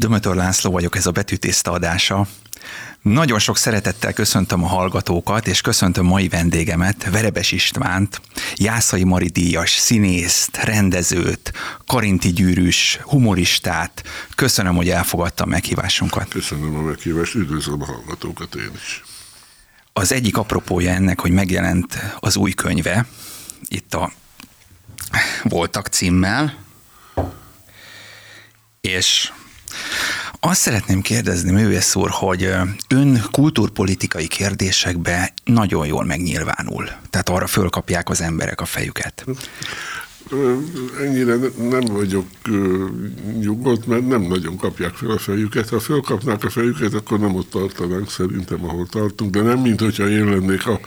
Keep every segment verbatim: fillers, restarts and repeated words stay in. Dömötör László vagyok, ez a Betűtészta adása. Nagyon sok szeretettel köszöntöm a hallgatókat, és köszöntöm mai vendégemet, Verebes Istvánt, Jászai Mari díjas színészt, rendezőt, Karinthy gyűrűs humoristát. Köszönöm, hogy elfogadta a meghívásunkat. Köszönöm a meghívást, üdvözlöm a hallgatókat én is. Az egyik apropója ennek, hogy megjelent az új könyve, itt a Voltak címmel, és azt szeretném kérdezni, művész úr, hogy ön kultúrpolitikai kérdésekben nagyon jól megnyilvánul. Tehát arra fölkapják az emberek a fejüket. Ennyire nem vagyok nyugodt, mert nem nagyon kapják fel a fejüket. Ha fölkapnák a fejüket, akkor nem ott tartanánk szerintem, ahol tartunk, de nem mint hogyha én lennék a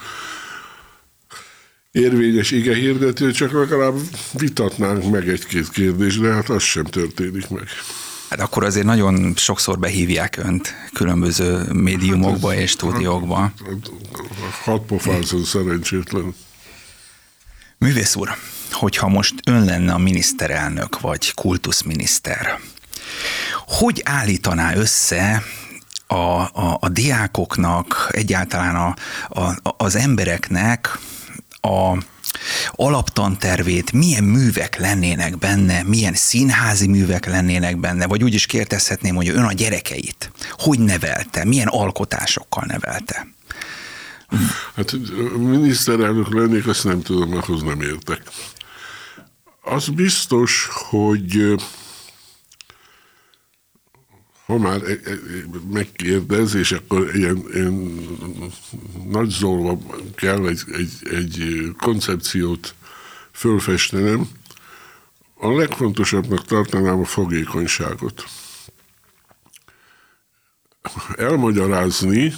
érvényes igehirdető, csak legalább vitatnánk meg egy-két kérdést, de hát az sem történik meg. Hát akkor azért nagyon sokszor behívják önt különböző médiumokba hát ez, és stúdiókba. Hát, hat pofázon szerencsétlen. Művész úr, hogyha most ön lenne a miniszterelnök vagy kultuszminiszter, hogy állítaná össze a, a, a diákoknak, egyáltalán a, a, az embereknek a alaptantervét, milyen művek lennének benne, milyen színházi művek lennének benne, vagy úgy is kérdezhetném, hogy ön a gyerekeit hogy nevelte, milyen alkotásokkal nevelte? Hát miniszterelnök lennék, azt nem tudom, ahhoz nem értek. Az biztos, hogy ha már megkérdez, és akkor ilyen, ilyen nagy zolva kell egy, egy, egy koncepciót fölfestenem, a legfontosabbnak tartanám a fogékonyságot. Elmagyarázni,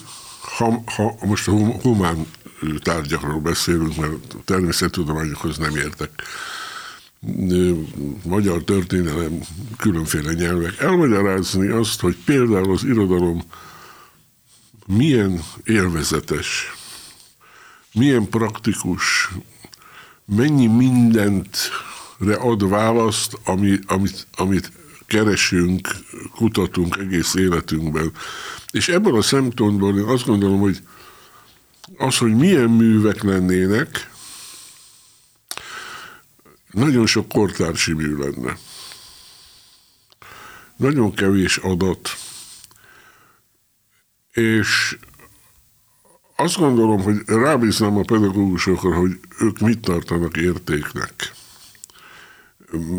ha, ha most a humán tárgyakról beszélünk, mert természettudományokhoz nem értek, magyar történelem, különféle nyelvek, elmagyarázni azt, hogy például az irodalom milyen élvezetes, milyen praktikus, mennyi mindentre ad választ, ami, amit, amit keresünk, kutatunk egész életünkben. És ebből a szempontból én azt gondolom, hogy az, hogy milyen művek lennének, nagyon sok kortársi mű lenne. Nagyon kevés adat. És azt gondolom, hogy rábíznám a pedagógusokra, hogy ők mit tartanak értéknek.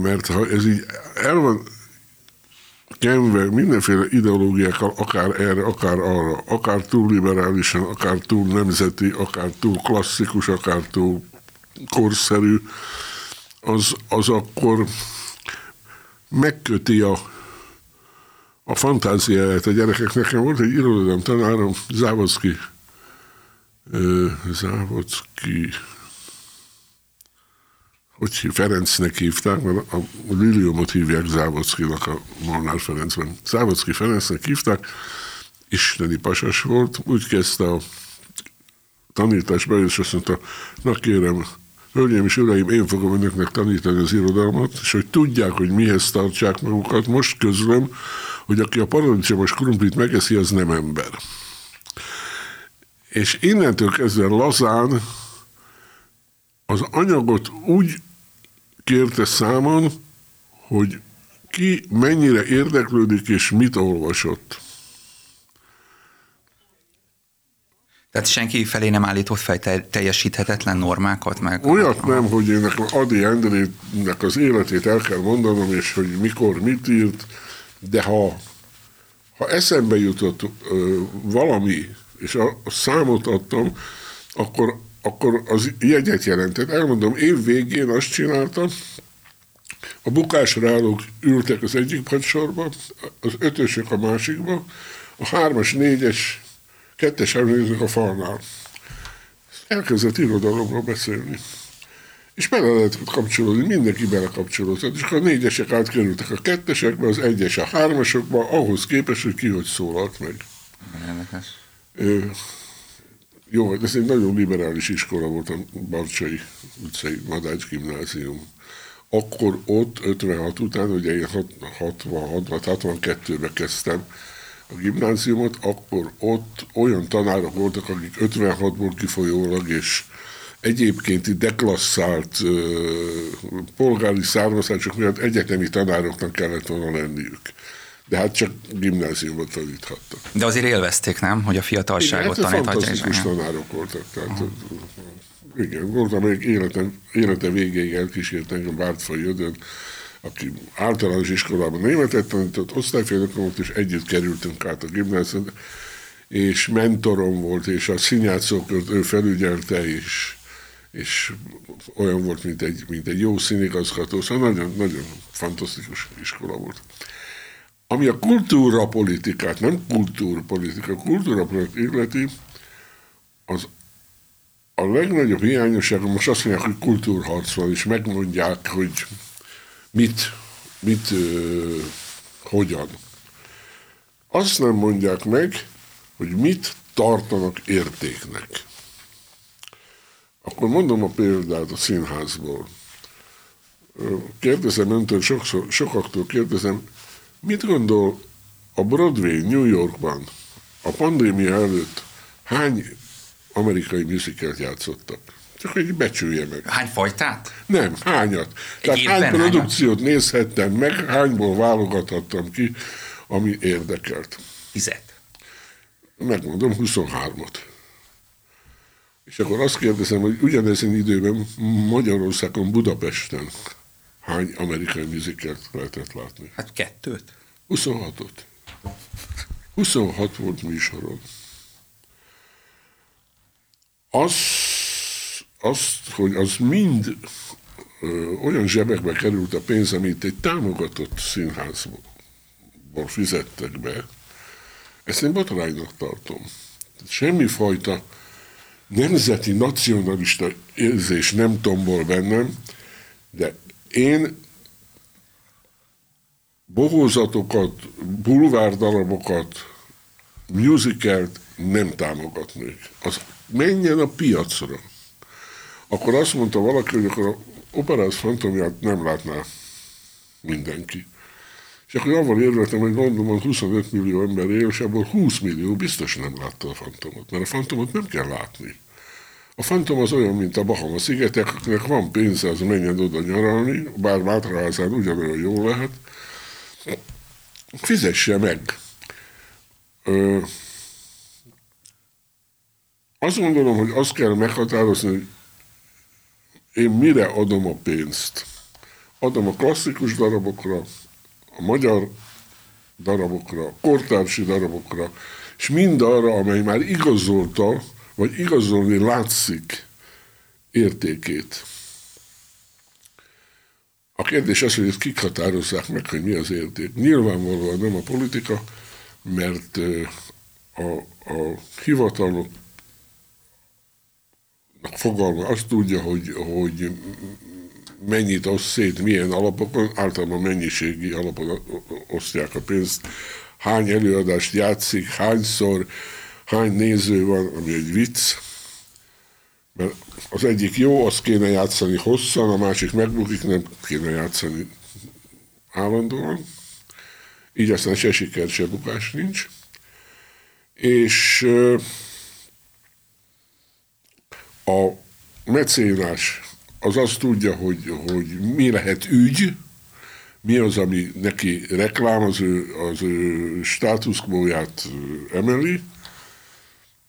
Mert ha ez így el van kenve mindenféle ideológiákkal, akár erre, akár arra, akár túl liberálisan, akár túl nemzeti, akár túl klasszikus, akár túl korszerű, Az, az akkor megköti a, a fantáziáját a gyerekek. Nekem volt egy irodalom tanárom, Závocki, Závocki, hogy Ferencnek hívták, mert a Liliumot hívják Závockinak a Molnár Ferencben. Závocki Ferencnek hívták, isteni pasas volt, úgy kezdte a tanításba, és azt mondta, na kérem, hölgyeim és uraim, én fogom önöknek tanítani az irodalmat, és hogy tudják, hogy mihez tartsák magukat, most közlöm, hogy aki a paradicsomos krumplit megeszi, az nem ember. És innentől kezdve lazán az anyagot úgy kérte számon, hogy ki mennyire érdeklődik és mit olvasott. Tehát senki felé nem állított fel teljesíthetetlen normákat? Meg olyat a... nem, hogy én nekem Ady Endrének az életét el kell mondanom, és hogy mikor mit írt, de ha, ha eszembe jutott ö, valami, és a, a számot adtam, akkor, akkor az jegyet jelentett. Elmondom, év végén azt csináltam, a bukásra állók ültek az egyik padsorba, az ötösök a másikba, a hármas, négyes, kettes emlékezők a falnál. Elkezdett irodalomról beszélni. És bele lehetett kapcsolódni, mindenki belekapcsolódott. És akkor a négyesek átkerültek a kettesekbe, az egyes a hármasokba, ahhoz képest, hogy ki hogy szólalt meg. Érdekes. Ö, jó, ez egy nagyon liberális iskola volt, a Barcsai utcai Madách Gimnázium. akkor ott ötvenhat után, ugye én hatvanhatban, hatvankettőben kezdtem a gimnáziumot, akkor ott olyan tanárok voltak, akik ötvenhatból kifolyólag és egyébként deklasszált uh, polgári származások miatt egyetemi tanároknak kellett volna lenniük. De hát csak gimnáziumot taníthattak. De azért élvezték, nem? Hogy a fiatalságot igen, hát taníthatják. Fantasztikus tanárok voltak. Tehát, uh-huh. Igen, voltam, amelyik életem, élete végéig elkísért engem Bártfai Ödön, aki általános iskolában németet tanított, osztályfőnököm volt, és együtt kerültünk át a gimnáziumot, és mentorom volt, és a színjátszókat ő felügyelte, és, és olyan volt, mint egy, mint egy jó színigazgató, szóval nagyon, nagyon fantasztikus iskola volt. Ami a kultúrapolitikát, nem kultúrpolitika, kultúrapolitikát illeti, az a legnagyobb hiányosság, most azt mondják, hogy kultúrharc van, és megmondják, hogy mit, mit ö, hogyan. Azt nem mondják meg, hogy mit tartanak értéknek. Akkor mondom a példát a színházból. Kérdezem öntől, sokszor, sokaktól kérdezem, mit gondol a Broadway New Yorkban a pandémia előtt hány amerikai musicalt játszottak? Csak egy becsülje meg. Hány fajtát? Nem, hányat. Tehát hány produkciót hányat? Nézhettem meg, hányból válogathattam ki, ami érdekelt. Tizet. Megmondom, huszonhármat. És akkor azt kérdezem, hogy ugyanezen időben Magyarországon, Budapesten hány amerikai musicalt lehetett látni? Hát kettőt. huszonhatot. huszonhat volt műsoron. Az, azt, hogy az mind ö, olyan zsebekbe került a pénz, amit egy támogatott színházból fizettek be, ezt én botránynak tartom. Semmifajta nemzeti, nacionalista érzés nem tombol bennem, de én bohózatokat, bulvárdarabokat, musicalt nem támogatnék. Az menjen a piacra. Akkor azt mondta valaki, hogy akkor a Operáz fantomját nem látná mindenki. És akkor avval érveltem, hogy Londonban huszonöt millió ember él, és ebből húsz millió biztos nem látta a fantomot, mert a fantomot nem kell látni. A fantom az olyan, mint a Bahama-szigetek, akinek van pénze, az menjen oda nyaralni, bár Mátraházán ugyanolyan jól lehet, fizesse meg. Ö, azt gondolom, hogy azt kell meghatározni, hogy én mire adom a pénzt. Adom a klasszikus darabokra, a magyar darabokra, a kortársi darabokra, és mindarra, amely már igazolta, vagy igazolni látszik értékét. A kérdés az, hogy kik határozzák meg, hogy mi az érték. Nyilvánvalóan nem a politika, mert a, a hivatalok fogalma azt tudja, hogy, hogy mennyit osz szét, milyen alapokon, általában mennyiségi alapon osztják a pénzt, hány előadást játszik, hányszor, hány néző van, ami egy vicc. Mert az egyik jó, azt kéne játszani hosszan, a másik megbukik, nem kéne játszani állandóan. Így aztán se siker, se bukás nincs. És a mecénás az azt tudja, hogy, hogy mi lehet ügy, mi az, ami neki reklám, az ő, az ő státuszkvóját emeli,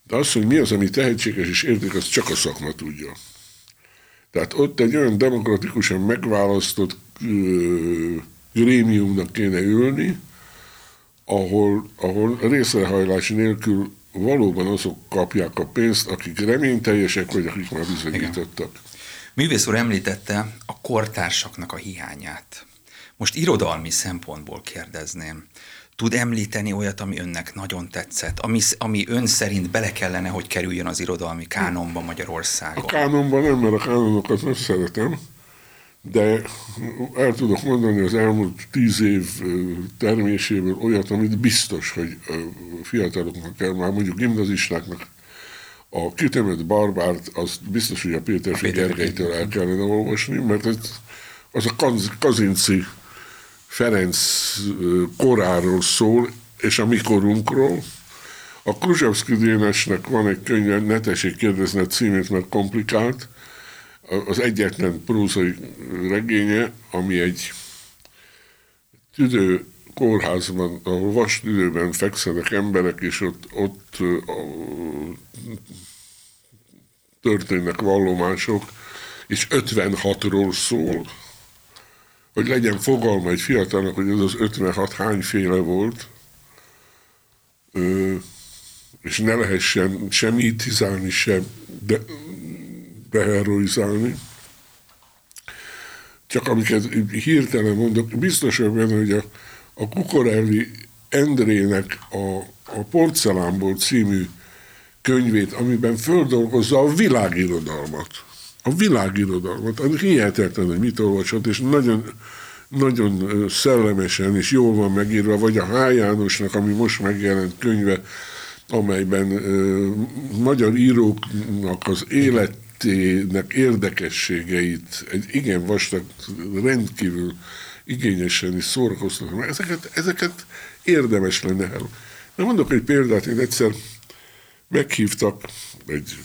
de az, hogy mi az, ami tehetséges és érték, az csak a szakma tudja. Tehát ott egy olyan demokratikusan megválasztott grémiumnak kéne ülni, ahol, ahol részrehajlás nélkül valóban azok kapják a pénzt, akik reményteljesek, vagy akik már bizonyítottak. Igen. Művész úr említette a kortársaknak a hiányát. Most irodalmi szempontból kérdezném. Tud említeni olyat, ami önnek nagyon tetszett? Ami, ami ön szerint bele kellene, hogy kerüljön az irodalmi kánonba Magyarországon? A kánonba nem, mert a kánonokat nem szeretem, de el tudok mondani az elmúlt tíz év terméséből olyat, amit biztos, hogy fiataloknak kell, már mondjuk gimnazistáknak. A Kitömött barbárt, azt biztos, hogy a Péterfi Gergelytől el kellene olvasni, mert ez az a Kazinczy Ferenc koráról szól, és a mikorunkról. A Kruzsevszky Dénesnek van egy könyve, ne tessék kérdezni a címét, mert komplikált, az egyetlen prózai regénye, ami egy tüdő kórházban, ahol vas tüdőben fekszenek emberek, és ott, ott a, történnek vallomások, és ötvenhatról szól, hogy legyen fogalma egy fiatalnak, hogy ez az ötvenhat hányféle volt, és ne lehessen sem itizálni, sem de, beheroizálni. Csak amiket hirtelen mondok, biztos benne, hogy a, a Kukorelli Endrének a, a Porcelánból című könyvét, amiben földolgozza a világirodalmat. A világirodalmat. Hihetetlen, hogy mit olvasott, és nagyon, nagyon szellemesen és jól van megírva, vagy a H. Jánosnak, ami most megjelent könyve, amelyben ö, magyar íróknak az életének érdekességeit egy igen vastag, rendkívül igényesen is szórakoztatom. Ezeket, ezeket érdemes lenne el. Na, mondok egy példát, én egyszer meghívtak, egy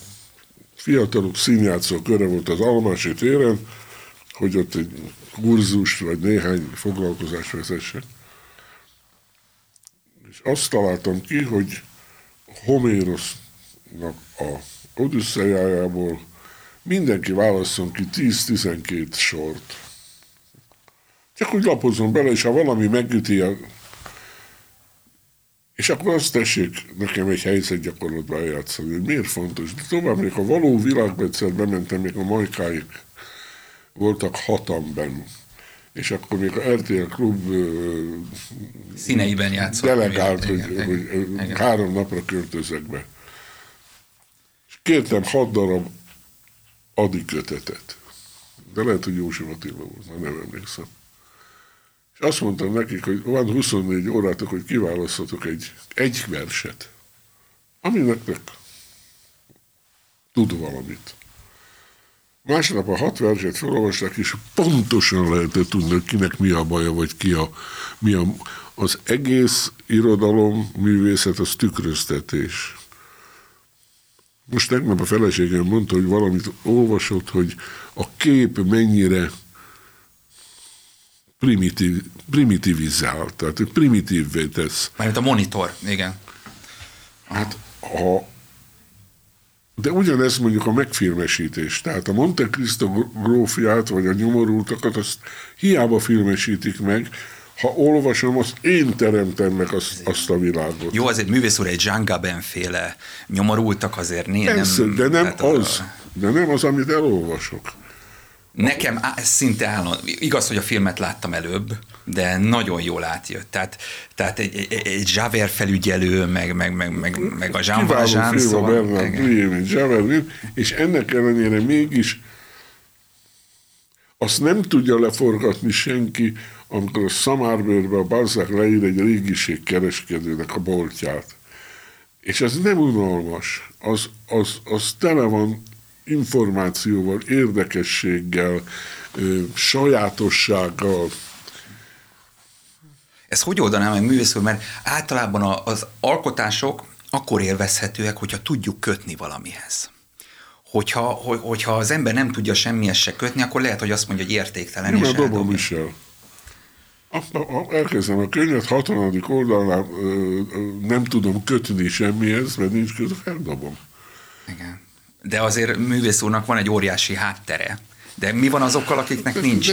fiatalok színjátszó köre volt az Almási téren, hogy ott egy kurzust vagy néhány foglalkozást vezessenek. És azt találtam ki, hogy Homérosznak a Odüsszeiájából mindenki válasszon ki tíz-tizenkét sort. Csak úgy lapozom bele, és ha valami megüti a... És akkor azt tessék nekem egy helyzetgyakorlatban eljátszani, hogy miért fontos. De tovább, még a való világba egyszer bementem, még a Majkáig voltak hatan benn. És akkor még a er té el Klub színeiben játszott. Delegált, hogy, engem, hogy engem. három napra költözök be. És kértem hat darab Ady kötetet. De lehet, hogy József Attila volt, már nem emlékszem. És azt mondtam nekik, hogy van huszonnégy órátok, hogy kiválaszthatok egy, egy verset, aminek tud valamit. Másnap a hat verset felolvasták, és pontosan lehetett tudni, hogy kinek mi a baja, vagy ki a... Mi a az egész irodalom, művészet, az tükröztetés. Most tegnap a feleségem mondta, hogy valamit olvasott, hogy a kép mennyire primitiv, primitivizál, tehát hogy primitívvé tesz. Mert a monitor, igen. Hát a... De ugyanezt mondjuk a megfilmesítés. Tehát a Monte Cristo grófját, vagy a Nyomorultakat, azt hiába filmesítik meg, ha olvasom, azt én teremtem meg azt, azt a világot. Jó, azért művész úr, egy Jean Gaben féle Nyomorultak azért né, Persze, nem... De nem az, a... de nem az, amit elolvasok. Nekem á, szinte állandó, igaz, hogy a filmet láttam előbb, de nagyon jól átjött. Tehát, tehát egy, egy, egy Javert felügyelő, meg, meg, meg, meg, meg a Jean Valjean, szóval... Bernard, és ennek ellenére mégis azt nem tudja leforgatni senki, amikor a szamárbőrbe a Balzac leír egy régiségkereskedőnek a boltját. És ez nem unalmas, az, az, az tele van információval, érdekességgel, ö, sajátossággal. Ezt hogy oldanám meg művész, mert általában az alkotások akkor élvezhetőek, hogyha tudjuk kötni valamihez. Hogyha, hogy, hogyha az ember nem tudja semmihez se kötni, akkor lehet, hogy azt mondja, hogy értéktelen. Nem, a dobom is el. Elkezdem a könyvet, hatvan oldalán ö, ö, nem tudom kötni semmihez, mert nincs között, eldobom. Igen. De azért művész úrnak van egy óriási háttere. De mi van azokkal, akiknek nincs?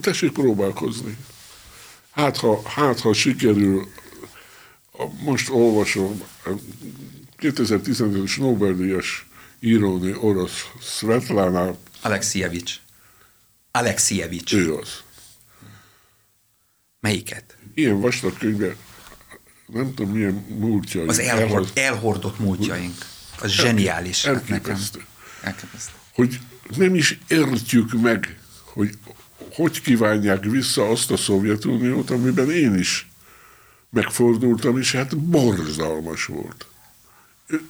Tessék próbálkozni. Hát ha, hát, ha sikerül, most olvasom, kétezer-tizenötös Nobel-díjas írónő orosz Szvetlana Alekszijevics. Alekszijevics. Ő az. Melyiket? Ilyen vastag könyve, nem tudom milyen múltjaink. Az elhord, elhord, elhordott múltjaink. Az zseniális. Elképesztő. Elképesztő. Hogy nem is értjük meg, hogy hogy kívánják vissza azt a Szovjetuniót, amiben én is megfordultam, és hát borzalmas volt.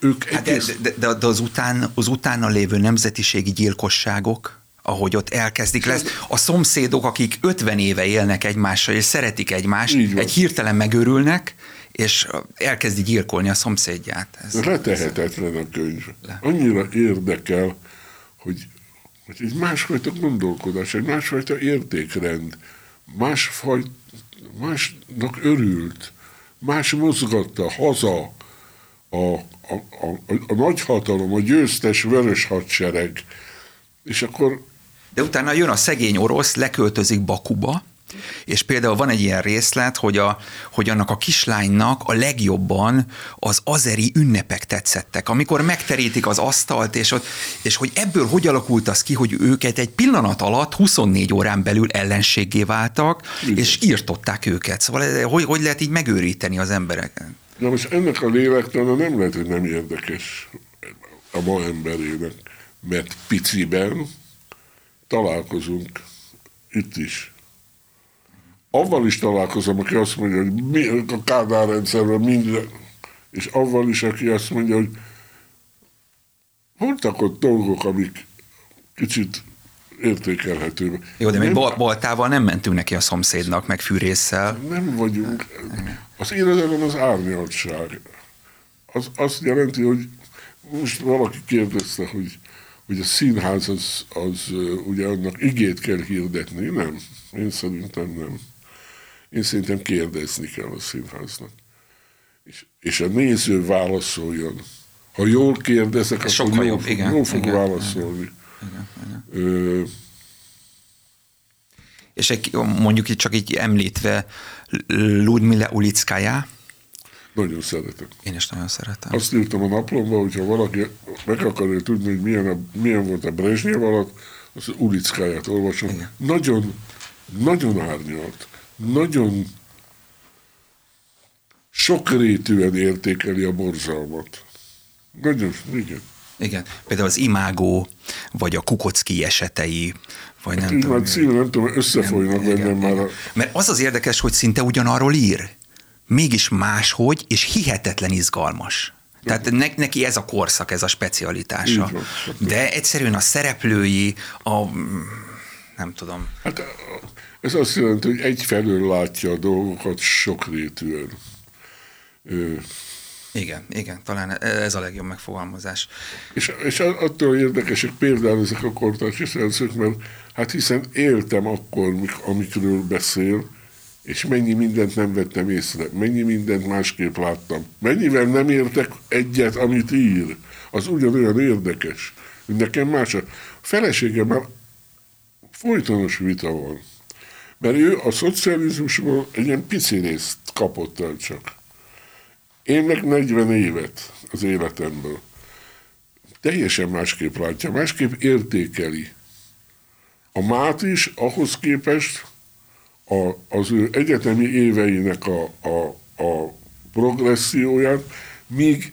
Ők hát egész... de, de, de az, után, az utána lévő nemzetiségi gyilkosságok, ahogy ott elkezdik lesz. A szomszédok, akik ötven éve élnek egymással, és szeretik egymást, egy hirtelen megőrülnek, és elkezdi gyilkolni a szomszédját. Ez letehetetlen a könyv. Le. Annyira érdekel, hogy, hogy egy másfajta gondolkodás, egy másfajta értékrend, másfajt, másnak örült, más mozgatta haza a, a, a, a nagyhatalom, a győztes vörös hadsereg, és akkor... De utána jön a szegény orosz, leköltözik Bakuba, és például van egy ilyen részlet, hogy, a, hogy annak a kislánynak a legjobban az azeri ünnepek tetszettek, amikor megterítik az asztalt, és, ott, és hogy ebből hogy alakult az ki, hogy őket egy pillanat alatt huszonnégy órán belül ellenséggé váltak, igen, és írtották őket. Szóval hogy, hogy lehet így megőríteni az embereket? Na most ennek a lélektana nem lehet, hogy nem érdekes a ma emberének, mert piciben találkozunk itt is. Avval is találkozom, aki azt mondja, hogy mi, a Kádár rendszerben minden, és avval is, aki azt mondja, hogy voltak ott dolgok, amik kicsit értékelhetők. Jó, de még baltával nem mentünk neki a szomszédnak, meg fűrésszel. Nem vagyunk. Az irodalom az árnyaltság. Az azt jelenti, hogy most valaki kérdezte, hogy, hogy a színház az, az ugye annak igét kell hirdetni, nem? Én szerintem nem. Én szerintem kérdezni kell a színháznak. És, és a néző válaszoljon. Ha jól kérdezek, ez akkor jól, igen, jól fog igen, válaszolni. Igen, igen, igen. Ö... És egy, mondjuk itt csak így említve Ljudmilla Ulickaja. Nagyon szeretem. Én is nagyon szeretem. Azt írtam a naplomba, hogyha valaki meg akarja tudni, hogy milyen, a, milyen volt a Brezsnyev alatt, az Ulickáját olvasom. Igen. Nagyon Nagyon árnyalt, nagyon sokrétűen értékeli a borzalmat. Nagyon, igen. Igen, például az Imágó, vagy a Kukocki esetei, vagy hát nem tudom. Cím, nem tudom, összefolynak igen, bennem igen, már. A... Mert az az érdekes, hogy szinte ugyanarról ír. Mégis máshogy, és hihetetlen izgalmas. Tehát ne, neki ez a korszak, ez a specialitása. Van, de egyszerűen a szereplői, a... nem tudom. Hát ez azt jelenti, hogy egyfelől látja a dolgokat sokrétűen. Igen, igen, talán ez a legjobb megfogalmazás. És, és attól érdekesek például ezek a kortársi szerzők, mert hát hiszen éltem akkor, amikről beszél, és mennyi mindent nem vettem észre, mennyi mindent másképp láttam, mennyivel nem értek egyet, amit ír. Az ugyanolyan érdekes. Nekem más a feleségem már folytonos vita van. Mert ő a szocializmusból egy ilyen pici részt kapott el csak. Én meg negyven évet az életemből. Teljesen másképp látja, másképp értékeli. A mát is ahhoz képest a, az ő egyetemi éveinek a, a, a progresszióját, míg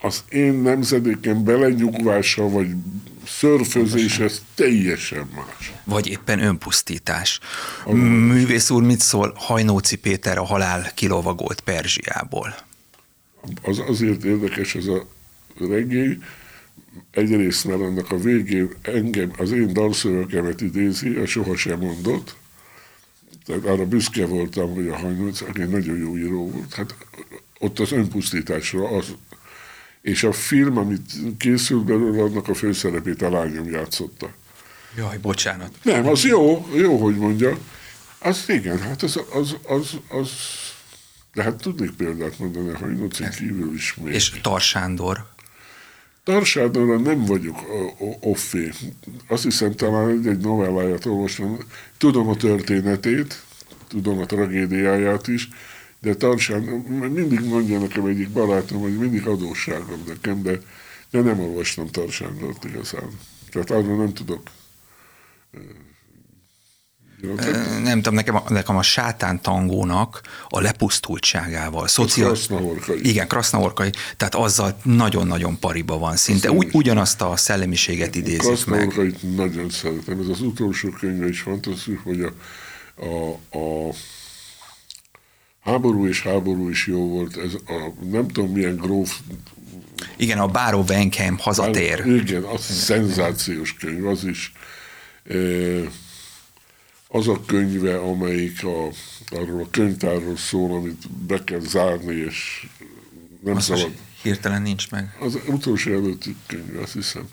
az én nemzedéken belenyugvása, vagy szörfözés, ez teljesen más. Vagy éppen önpusztítás. A művész úr, mit szól Hajnóczy Péter, a halál kilovagolt Perzsiából? Az azért érdekes ez a regény. Egyrészt, mert annak a végén engem, az én dalszövegemet idézi, a sohasem mondott. Tehát arra büszke voltam, hogy a Hajnóczy, aki nagyon jó író volt. Hát ott az önpusztításra az... És a film, amit készült belőle, annak a főszerepét a lányom játszotta. Jaj, bocsánat. Nem, az jó, jó, hogy mondja. Az igen, hát az... az, az, az de hát tudnék példát mondani a Hajnóczin kívül is még. És Tar Sándor? Tar Sándorra nem vagyok offé. Azt hiszem, talán egy-egy novelláját olvastam. Tudom a történetét, tudom a tragédiáját is, de Tar Sándor, mindig mondja nekem egyik barátom, hogy mindig adósságom nekem, de, de nem olvastam Tar Sándort igazán. Tehát arra nem tudok. Jó, tehát... Nem tudom, nekem a, nekem a sátántangónak a lepusztultságával. Szocia... Krasznahorkai. Igen, Krasznahorkai, tehát azzal nagyon-nagyon pariba van szinte. Ugy, ugyanazt a szellemiséget idézik meg. Krasznahorkait nagyon szeretem. Ez az utolsó könyve is fantasztikus, hogy a, a, a Háború és háború is jó volt, ez a, nem tudom milyen gróf... Igen, a Báró Venkheim hazatér. Igen, az igen, szenzációs könyv, az is. Az a könyve, amelyik a, arról a könyvtárról szól, amit be kell zárni, és nem azt szabad. Hirtelen nincs meg. Az utolsó előtti könyve, azt hiszem.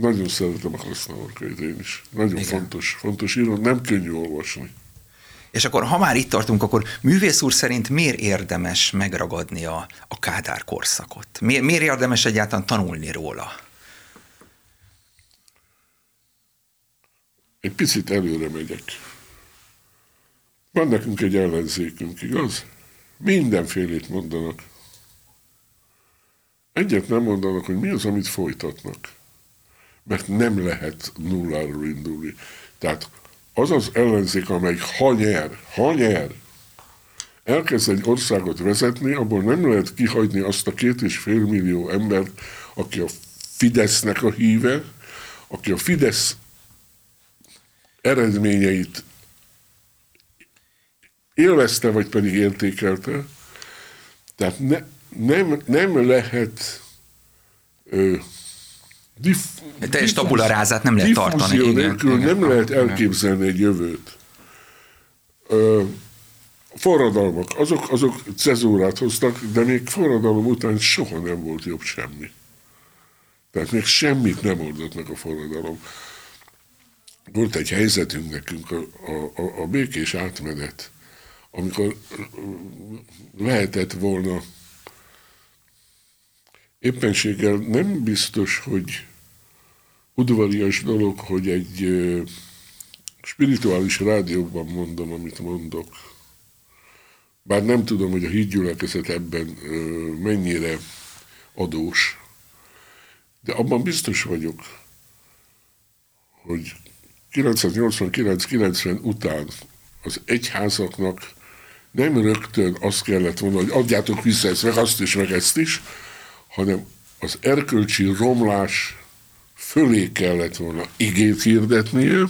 Nagyon szeretem a Krasznahorkait én is. Nagyon igen. fontos, fontos író, nem könnyű olvasni. És akkor, ha már itt tartunk, akkor művész úr szerint miért érdemes megragadni a, a Kádár korszakot? Miért, miért érdemes egyáltalán tanulni róla? Egy picit előre megyek. Van nekünk egy ellenzékünk, igaz? Mindenfélét mondanak. Egyet nem mondanak, hogy mi az, amit folytatnak. Mert nem lehet nulláról indulni. Tehát az az ellenzék, amelyik ha nyer, ha nyer, elkezd egy országot vezetni, abból nem lehet kihagyni azt a két és fél millió embert, aki a Fidesznek a híve, aki a Fidesz eredményeit élvezte, vagy pedig értékelte. Tehát ne, nem, nem lehet ö, diff, teljes tabula rását nem lehet tartani. Nélkül nem igen, lehet elképzelni egy jövőt. Ö, forradalmak, azok, azok cezúrát hoztak, de még forradalom után soha nem volt jobb semmi. Tehát még semmit nem oldott meg a forradalom. Volt egy helyzetünk nekünk, a, a, a békés átmenet, amikor lehetett volna éppenséggel nem biztos, hogy udvarias dolog, hogy egy ö, spirituális rádióban mondom, amit mondok. Bár nem tudom, hogy a hídgyülekezet ebben ö, mennyire adós, de abban biztos vagyok, hogy ezerkilencszáznyolcvankilenc-kilencven után az egyházaknak nem rögtön azt kellett volna, hogy adjátok vissza ezt, meg azt is, meg ezt is, hanem az erkölcsi romlás fölé kellett volna igét hirdetnie,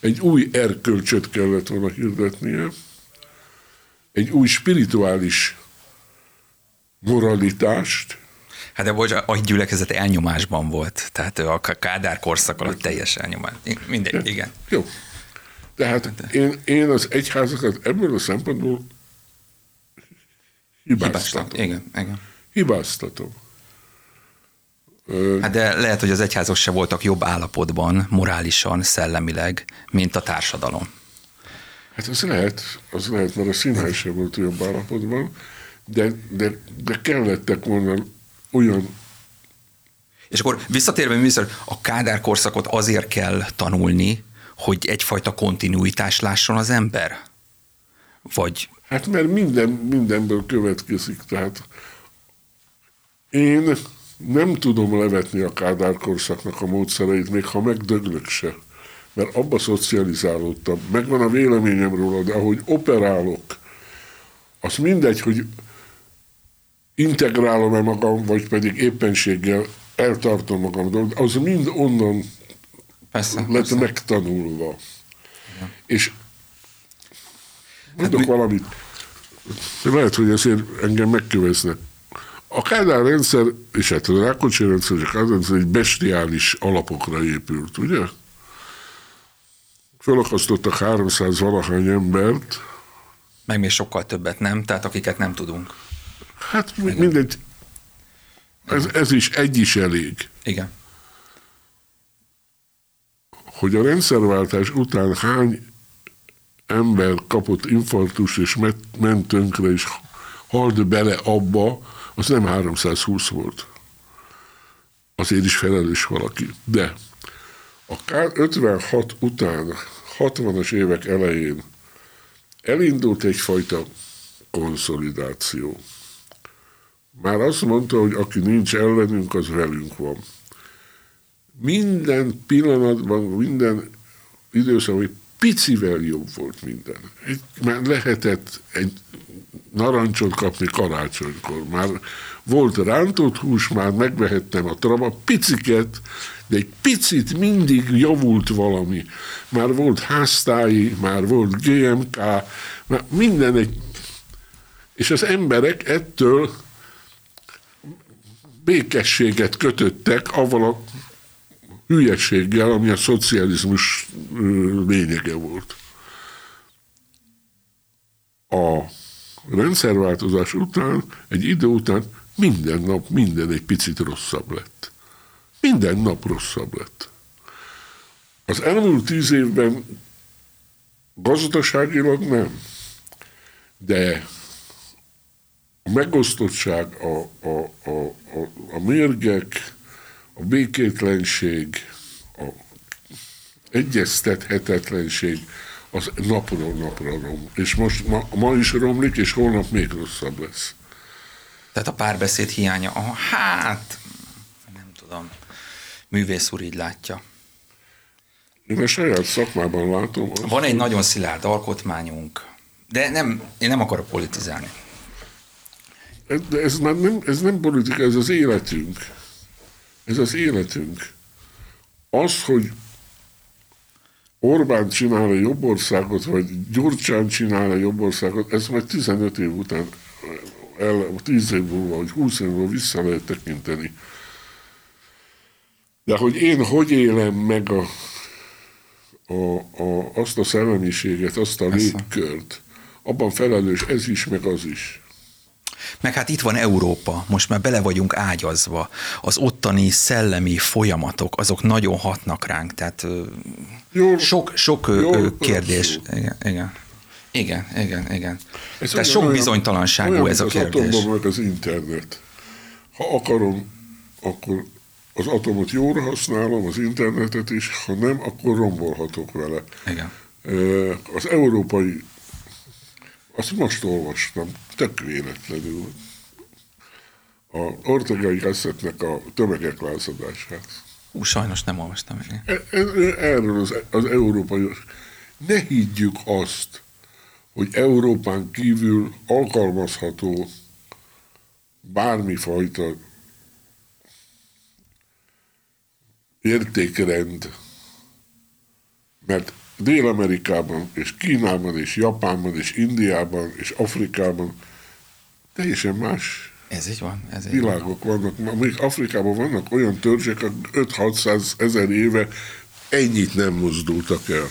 egy új erkölcsöt kellett volna hirdetnie, egy új spirituális moralitást. Hát de bocs, a gyülekezet elnyomásban volt, tehát a Kádár korszak alatt teljes elnyomás. Mindegy, de, igen. Jó. Tehát én, én az egyházakat ebből a szempontból hibáztatom. Igen, igen. Hibáztatom. Hát de lehet, hogy az egyházok se voltak jobb állapotban, morálisan, szellemileg, mint a társadalom. Hát az lehet, az lehet, mert a színház se volt jobb állapotban, de, de, de kellettek volna olyan. És akkor visszatérve műszer, a Kádár korszakot azért kell tanulni, hogy egyfajta kontinuitás lásson az ember? Vagy? Hát mert minden, mindenből következik. Tehát én nem tudom levetni a Kádár korszaknak a módszereit, még ha megdöglök se. Mert abba szocializálódtam. Megvan a véleményem róla, de ahogy operálok, az mindegy, hogy integrálom-e magam, vagy pedig éppenséggel eltartom magam, az mind onnan persze, lett persze. megtanulva. Ja. És mondok hát, valamit, lehet, hogy ezért engem megköveznek. A Kádár rendszer, és hát a Rákóczi rendszer, és a Kádár rendszer egy bestiális alapokra épült, ugye? Fölakasztottak háromszáz valahány embert. Meg még sokkal többet, nem? Tehát akiket nem tudunk. Hát mindegy, ez, ez is egy is elég. Igen. Hogy a rendszerváltás után hány ember kapott infarktust és ment tönkre és halt bele abba, az nem háromszázhúsz volt. Azért is felelős valaki. De akár ötvenhat után, hatvanas évek elején elindult egyfajta konszolidáció. Már azt mondta, hogy aki nincs ellenünk, az velünk van. Minden pillanatban, minden időszakban egy picivel jobb volt minden. Egy, már lehetett egy narancsot kapni karácsonykor. Már volt rántott hús, már megvehettem a traba, piciket, de egy picit mindig javult valami. Már volt háztályi, már volt gé em ká, már minden egy... És az emberek ettől békességet kötöttek avval a hülyeséggel, ami a szocializmus lényege volt. A rendszerváltozás után, egy idő után minden nap, minden egy picit rosszabb lett. Minden nap rosszabb lett. Az elmúlt tíz évben gazdaságilag nem, de a megosztottság, a, a, a, a, a mérgek, a békétlenség, a egyeztethetetlenség az napról napra romlik. És most ma, ma is romlik, és holnap még rosszabb lesz. Tehát a párbeszéd hiánya, aha, hát nem tudom, művész úr így látja. Én a saját szakmában látom. Azt, van egy nagyon szilárd alkotmányunk, de nem, én nem akarok politizálni. De ez már nem, ez nem politika, ez az életünk. Ez az életünk. Az, hogy Orbán csinál a jobb országot, vagy Gyurcsán csinál a jobb országot, ez majd tizenöt év után, el, tíz év múlva, vagy húsz év múlva vissza lehet tekinteni. De hogy én hogy élem meg a, a, a, azt a szellemiséget, azt a légkört, abban felelős ez is, meg az is. Meg hát itt van Európa, most már bele vagyunk ágyazva. Az ottani szellemi folyamatok, azok nagyon hatnak ránk, tehát jól, sok, sok jól, kérdés. Igen, igen, igen, igen. igen. Ez tehát sok olyan, bizonytalanságú olyan, ez a kérdés. Az atomban meg az internet. Ha akarom, akkor az atomot jóra használom, az internetet is, ha nem, akkor rombolhatok vele. Igen. Az európai, azt most olvastam, tök véletlenül, a ortegai eszetnek a tömegek lázadását. Ú, sajnos nem olvastam én. Erről az, az európai... Ne higgyük azt, hogy Európán kívül alkalmazható bármifajta értékrend, mert Dél-Amerikában, és Kínában, és Japánban, és Indiában, és Afrikában teljesen más ez így van, ez világok így van. vannak. Még Afrikában vannak olyan törzsek, öt-hatszáz ezer éve ennyit nem mozdultak el.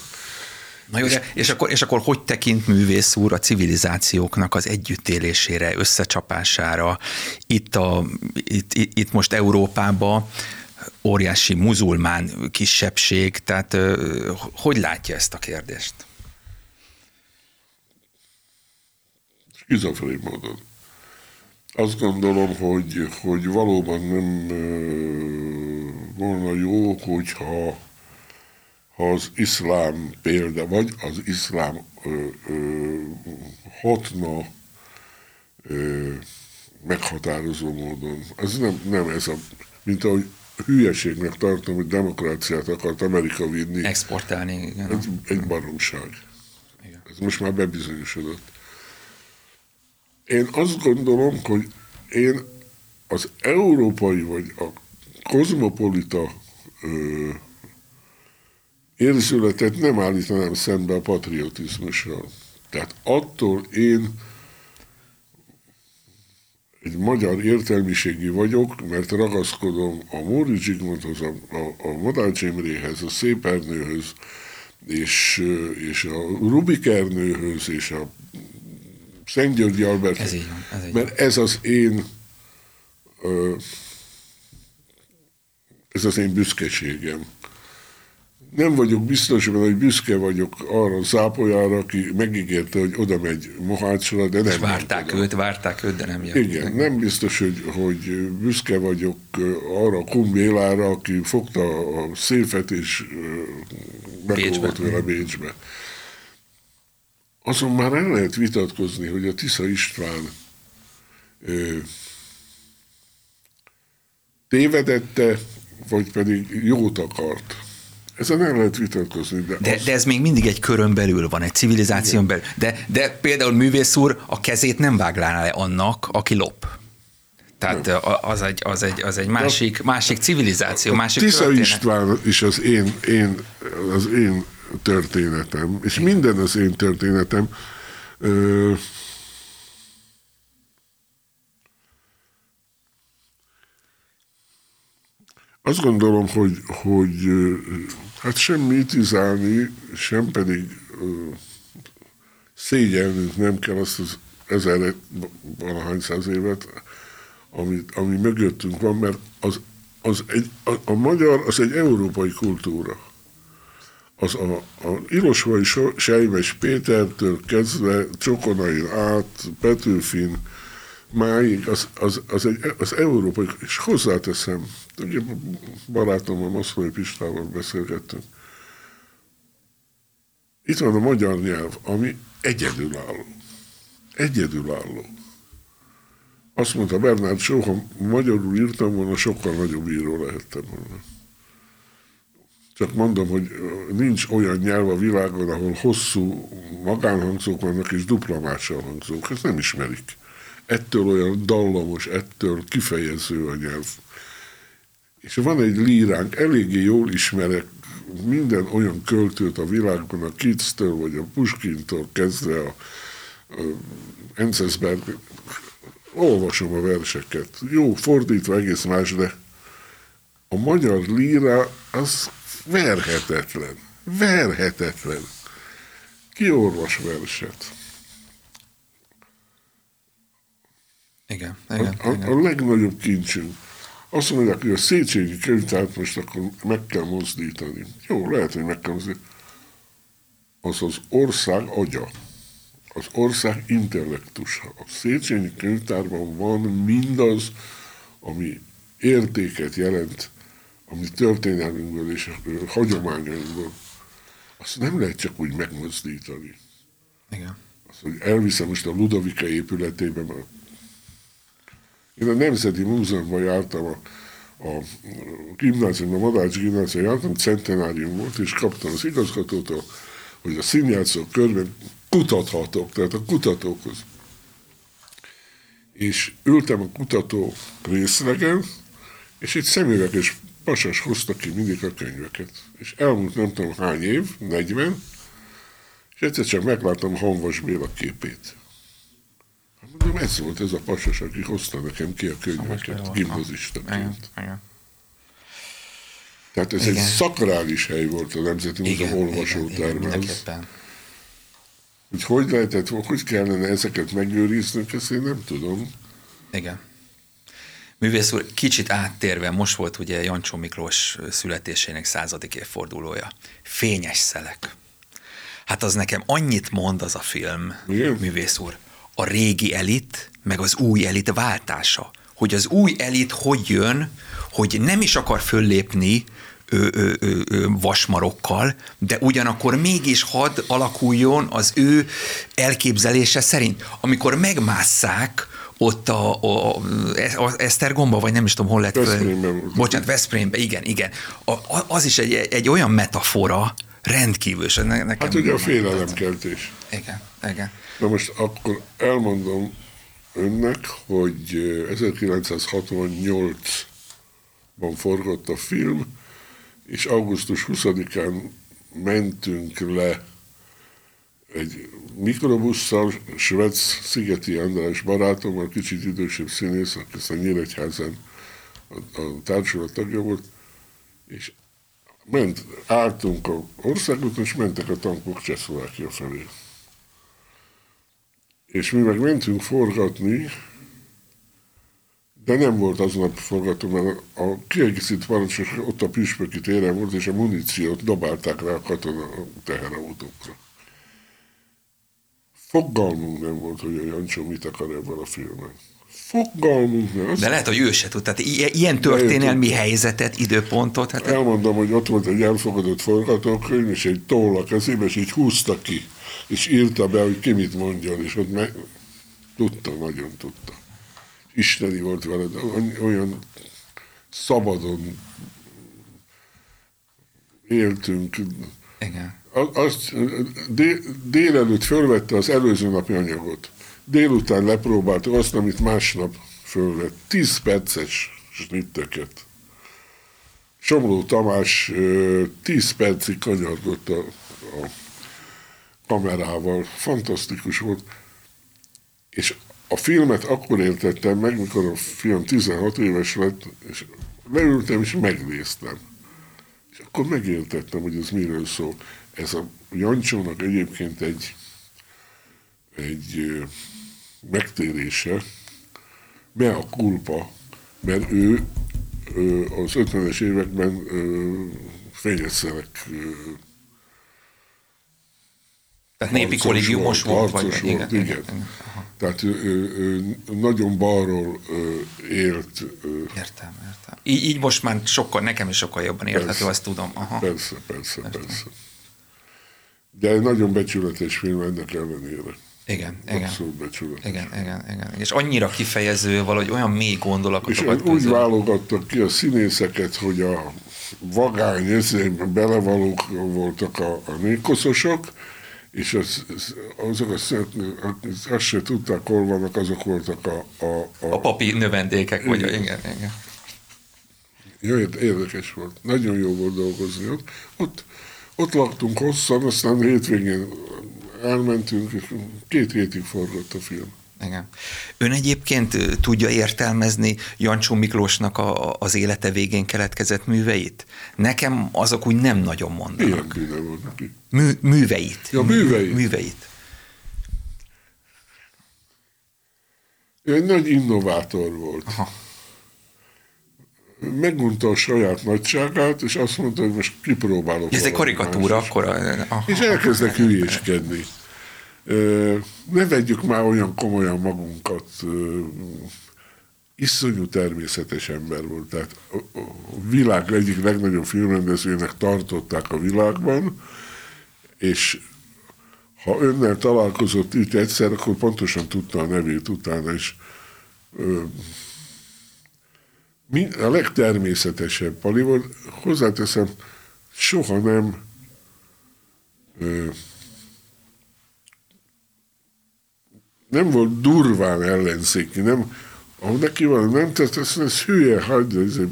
Na jó, és, de, és, akkor, és akkor hogy tekint művész úr a civilizációknak az együttélésére, összecsapására? Itt, a, itt, itt, itt most Európában óriási muzulmán kisebbség, tehát hogy látja ezt a kérdést? Skizofrén módon. Azt gondolom, hogy, hogy valóban nem volna jó, hogyha ha az iszlám példa, vagy az iszlám ö, ö, hatna ö, meghatározó módon. Ez nem, nem ez a, mint ahogy hülyeségnek tartom, hogy demokráciát akart Amerika vinni. Exportálni, igen. Ez egy baromság. Igen. Ez most már bebizonyosodott. Én azt gondolom, hogy én az európai, vagy a kozmopolita ö, érzületet nem állítanám szembe a patriotizmussal. Tehát attól én egy magyar értelmiségi vagyok, mert ragaszkodom a Móri Zsigmondhoz, a, a, a Madács Imréhez, a Szép Ernőhöz, és, és a Rubik Ernőhöz, és a Szent Györgyi Albert. Ez így van, ez így van. Mert ez az én ez az én büszkeségem. Nem vagyok biztos, mert hogy büszke vagyok arra a zápolyára, aki megígérte, hogy oda megy Mohácsra, de nem. És várták őt, várták őt, de nem jött. Igen, nem biztos, hogy, hogy büszke vagyok arra a Kumbélára, aki fogta a széfet és megfogott vele Bécsbe. Azon már el lehet vitatkozni, hogy a Tisza István ö, tévedette, vagy pedig jót akart. Ezen nem lehet vitatkozni. De, de, az... de ez még mindig egy körön belül van, egy civilizáción belül. De, de például művész úr a kezét nem vágná le annak, aki lop. Tehát az egy, az, egy, az egy másik, másik civilizáció, a, a másik Tisza történet. István is az én, én, az én történetem, és minden az én történetem. Ö... Azt gondolom, hogy, hogy hát sem mitizálni, sem pedig szégyelni nem kell azt az ezer valahány száz évet, ami, ami mögöttünk van, mert az, az egy, a, a magyar az egy európai kultúra. Az a, a Ilosvai Sejmes Pétertől kezdve Csokonain át, Petőfin máig, az, az, az, egy, az európai, és hozzáteszem, ugye barátommal, Maszlói Pistával beszélgettünk. Itt van a magyar nyelv, ami egyedülálló. Egyedülálló. Azt mondta Bernard Shaw, ha magyarul írtam volna, sokkal nagyobb író lehettem volna. Csak mondom, hogy nincs olyan nyelv a világon, ahol hosszú magánhangzók vannak és dupla mással hangzók. Ezt nem ismerik. Ettől olyan dallamos, ettől kifejező a nyelv. És van egy líránk, eléggé jól ismerek minden olyan költőt a világon, a Kitztől vagy a Puskintól kezdve a, a Enzensberg. Olvasom a verseket. Jó, fordítva egész más, de a magyar líra az verhetetlen. Verhetetlen. Ki olvas verset? Igen, igen, a, a, igen. A legnagyobb kincsünk. Azt mondják, hogy a Széchenyi könyvtárat most akkor meg kell mozdítani. Jó, lehet, hogy meg kell mozdítani. Az az ország agya. Az ország intellektusa. A Széchenyi könyvtárban van mindaz, ami értéket jelent, ami történelmünkből és hagyományainkból. Azt nem lehet csak úgy megmozdítani. Igen. Azt, hogy elviszem most a Ludovika épületében, mert én a Nemzeti Múzeumban jártam, a, a gimnázium, a Madách Gimnázium jártam, centenárium volt, és kaptam az igazgatótól, hogy a színjátszók körben kutathatok, tehát a kutatókhoz. És ültem a kutató részlegen, és egy szemüveges pasas hozta ki mindig a könyveket. És elmúlt nem tudom hány év, negyven, és egyszer csak megláttam Hamvas Béla képét. Mondom, ez volt ez a pasas, aki hozta nekem ki a könyveket, gimnazistaként. Tehát ez igen. Egy szakrális hely volt a Nemzeti Múzeum olvasótármához. Hogy hogy lehetett, hogy kellene ezeket megőriznünk, ezt én nem tudom. Igen. Művész úr, kicsit áttérve, most volt ugye Jancsó Miklós születésének századik évfordulója. Fényes szelek. Hát az nekem annyit mond az a film, igen? Művész úr. A régi elit, meg az új elit váltása. Hogy az új elit hogy jön, hogy nem is akar föllépni ö, ö, ö, ö, vasmarokkal, de ugyanakkor mégis hadd alakuljon az ő elképzelése szerint. Amikor megmásszák ott a, a, a Esztergomba, vagy nem is tudom, hol lett. Veszprémben. Bocsánat, Veszprémben, igen, igen. A, az is egy, egy olyan metafora, rendkívül. Nekem hát ugye a félelemkeltés. Igen, igen. Na most akkor elmondom önnek, hogy ezerkilencszázhatvannyolcban forgott a film, és augusztus huszadikán mentünk le egy mikrobusszal, Svetsz Szigeti András barátommal, kicsit idősebb színész, aki a Nyíregyházán a, a társulat tagja volt, és ment, álltunk az országúton, és mentek a tankok Csehszlovákia felé. És mi meg mentünk forgatni, de nem volt aznap forgató, mert a kiegészítő parancsnok ott a Püspöki téren volt, és a muníciót dobálták rá a katona a teherautókra. Fogalmunk nem volt, hogy a Jancsó mit akar ebben a filmen. Fogalmunk nem. De lehet, hogy ő se tud. Tehát ilyen történelmi helyzetet, időpontot. Hát elmondom, hogy ott volt egy elfogadott forgatókönyv, és egy toll a kezébe, és így húzta ki, és írta be, hogy ki mit mondjon, és ott meg... Tudta, nagyon tudta. Isteni volt vele, olyan szabadon éltünk. Igen. Azt dél, délelőtt fölvette az előző napi anyagot. Délután lepróbáltuk azt, amit másnap fölvett. Tíz perces snitteket. Somló Tamás tíz percig kanyargott a, a kamerával. Fantasztikus volt. És a filmet akkor értettem meg, mikor a film tizenhat éves lett, és leültem és megnéztem. És akkor megértettem, hogy ez miről szól. Ez a Jancsónak egyébként egy, egy megtérése, mea culpa, mert ő az ötvenes években fegyetszerek tehát népi kollégiumos volt, vagy volt, igen. igen. igen. igen. Tehát ő, ő, nagyon balról élt. Értem, értem. Így, így most már sokkal, nekem is sokkal jobban érthető, persze, azt tudom. Aha. Persze, persze, értem. persze. De nagyon becsületes film ennek ellenére. Igen, abszolút igen. becsületes. Igen, igen, igen. És annyira kifejező, valahogy olyan mély gondolatokat. És úgy válogattak ki a színészeket, hogy a vagány ezében belevalók voltak a, a nékoszosok, és az, azok azt az se tudták, hol vannak, azok voltak a... A, a, a papi növendékek, igen. vagy igen, igen. Jaj, érdekes volt. Nagyon jó volt dolgozni ott. Ott, ott laktunk hosszan, aztán hétvégén elmentünk, és két hétig forgott a film. Igen. Ön egyébként tudja értelmezni Jancsó Miklósnak a, az élete végén keletkezett műveit? Nekem azok úgy nem nagyon mondanak. Milyen műve volt neki? Mű, műveit. Ja, műveit. Műveit. Ja, egy nagy innovátor volt. Aha. Megunta a saját nagyságát, és azt mondta, hogy most kipróbálok. Ez egy karikatúra, akkor... A... És elkezdek hülyéskedni. Ne vegyük már olyan komolyan magunkat. Iszonyú természetes ember volt. Tehát a világ egyik legnagyobb filmrendezőjének tartották a világban, és ha önnel találkozott itt egyszer, akkor pontosan tudta a nevét utána, és a legtermészetesebb Pali volt. Hozzáteszem, soha nem nem volt durván ellenzéki, nem, ahogy neki van, nem tett, azt mondja, ez hülye, hagyd,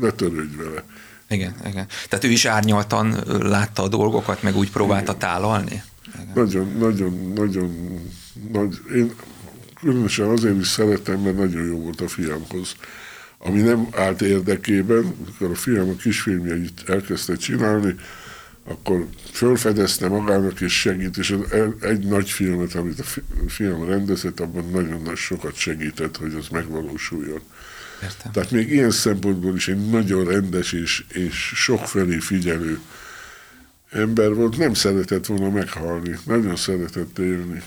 ne törődj vele. Igen, igen. Tehát ő is árnyaltan látta a dolgokat, meg úgy próbálta igen. tálalni? Igen. Nagyon, nagyon, nagyon nagy. Én különösen azért is szerettem, mert nagyon jó volt a fiamhoz. Ami nem állt érdekében, amikor a fiam a kisfilmjeit elkezdte csinálni, akkor fölfedezte magának és segít, és egy nagy filmet, amit a film rendezett, abban nagyon sokat segített, hogy az megvalósuljon. Értem. Tehát még ilyen szempontból is egy nagyon rendes és, és sokfelé figyelő ember volt. Nem szeretett volna meghalni, nagyon szeretett élni.